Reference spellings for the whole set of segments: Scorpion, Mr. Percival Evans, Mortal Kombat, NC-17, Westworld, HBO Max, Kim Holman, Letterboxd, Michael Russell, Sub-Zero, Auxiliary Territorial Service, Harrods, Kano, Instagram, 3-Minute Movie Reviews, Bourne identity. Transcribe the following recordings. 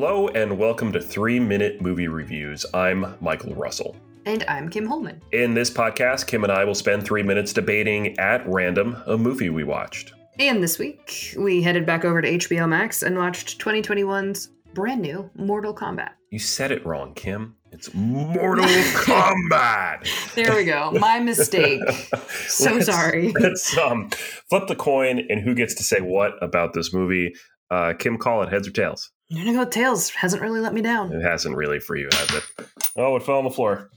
Hello and welcome to 3-Minute Movie Reviews. I'm Michael Russell. And I'm Kim Holman. In this podcast, Kim and I will spend 3 minutes debating at random a movie we watched. And this week, we headed back over to HBO Max and watched 2021's brand new Mortal Kombat. You said it wrong, Kim. It's Mortal Kombat. There we go. My mistake. Sorry. Let's flip the coin and who gets to say what about this movie. Kim, call it heads or tails. I'm going to go tails. Hasn't really let me down. It hasn't really for you, has it? Oh, it fell on the floor.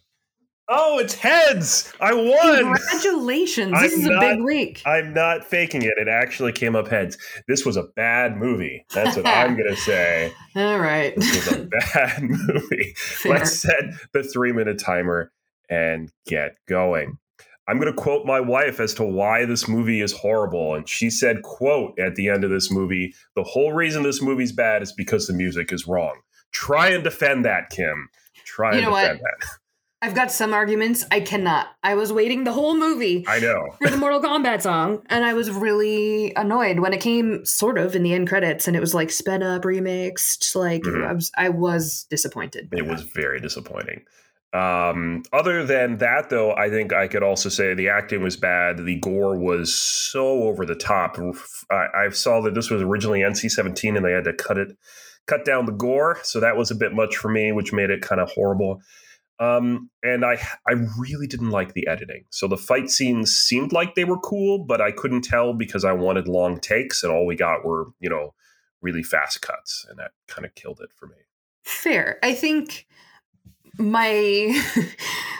Oh, it's heads. I won. Congratulations. This is a big week. I'm not faking it. It actually came up heads. This was a bad movie. That's what I'm going to say. All right. This was a bad movie. Fair. Let's set the 3-minute timer and get going. I'm going to quote my wife as to why this movie is horrible. And she said, quote, at the end of this movie, the whole reason this movie's bad is because the music is wrong. Try and defend that, Kim. Try and defend that. I've got some arguments. I cannot. I was waiting the whole movie for the Mortal Kombat song. And I was really annoyed when it came sort of in the end credits and it was like sped up, remixed. Like I was disappointed. It was very disappointing. Other than that, though, I think I could also say the acting was bad. The gore was so over the top. I saw that this was originally NC-17 and they had to cut down the gore. So that was a bit much for me, which made it kind of horrible. And I really didn't like the editing. So the fight scenes seemed like they were cool, but I couldn't tell because I wanted long takes and all we got were, really fast cuts. And that kind of killed it for me. Fair. I think my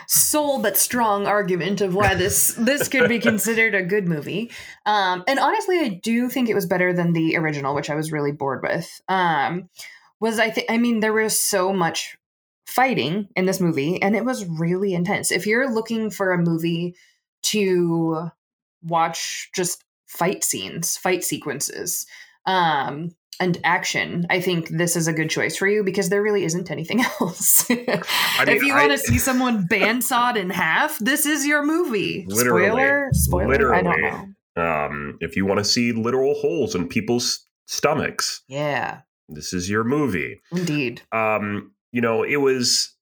soul but strong argument of why this could be considered a good movie. And honestly, I do think it was better than the original, which I was really bored with. There was so much fighting in this movie and it was really intense. If you're looking for a movie to watch just fight sequences and action, I think this is a good choice for you because there really isn't anything else. If you want to see someone bandsawed in half, this is your movie. Spoiler, I don't know. If you want to see literal holes in people's stomachs, yeah, this is your movie. Indeed. It was,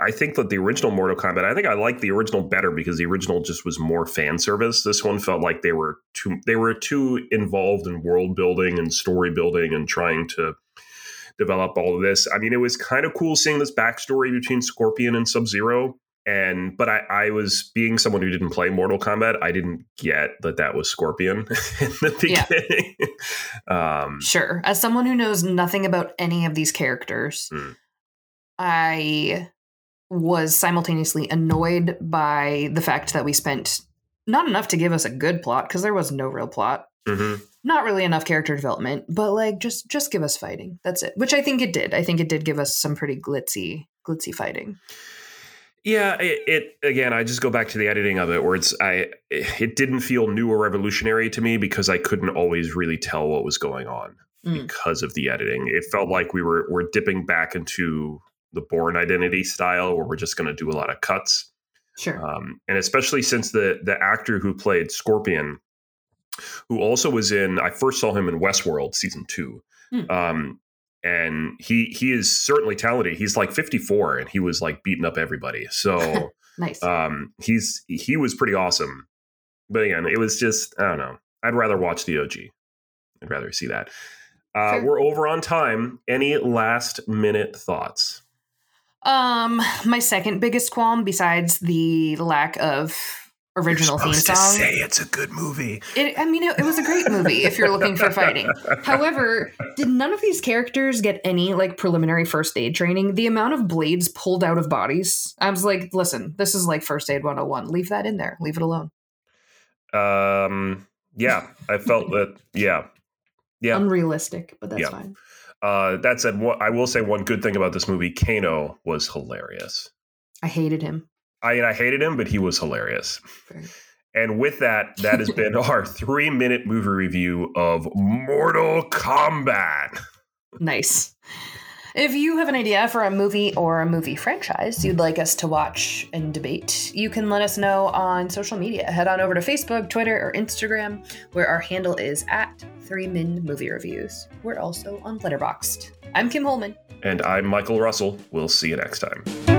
I think that the original Mortal Kombat, I think I liked the original better because the original just was more fan service. This one felt like they were too involved in world building and story building and trying to develop all of this. I mean, it was kind of cool seeing this backstory between Scorpion and Sub-Zero. But I was being someone who didn't play Mortal Kombat. I didn't get that was Scorpion in the beginning. Yeah. Sure. As someone who knows nothing about any of these characters, I was simultaneously annoyed by the fact that we spent not enough to give us a good plot because there was no real plot, not really enough character development, but like just give us fighting. That's it. Which I think it did. I think it did give us some pretty glitzy fighting. Yeah, it again. I just go back to the editing of it, where it didn't feel new or revolutionary to me because I couldn't always really tell what was going on because of the editing. It felt like we're dipping back into the Bourne identity style where we're just going to do a lot of cuts. Sure. And especially since the actor who played Scorpion, who also was I first saw him in Westworld season 2. And he is certainly talented. He's like 54 and he was like beating up everybody. So nice. He was pretty awesome. But again, it was just, I don't know. I'd rather watch the OG. I'd rather see that. We're over on time. Any last minute thoughts? My second biggest qualm, besides the lack of original theme song, to say it's a good movie. It was a great movie if you're looking for fighting. However, did none of these characters get any like preliminary first aid training? The amount of blades pulled out of bodies, I was like, listen, this is like first aid 101. Leave that in there. Leave it alone. Yeah, I felt that. Yeah. Yeah. Unrealistic, but that's fine. That said, I will say one good thing about this movie. Kano was hilarious. I hated him. I hated him, but he was hilarious. Fair. And with that has been our 3-minute movie review of Mortal Kombat. Nice. If you have an idea for a movie or a movie franchise you'd like us to watch and debate, you can let us know on social media. Head on over to Facebook, Twitter, or Instagram, where our handle is @3minmoviereviews. We're also on Letterboxd. I'm Kim Holman. And I'm Michael Russell. We'll see you next time.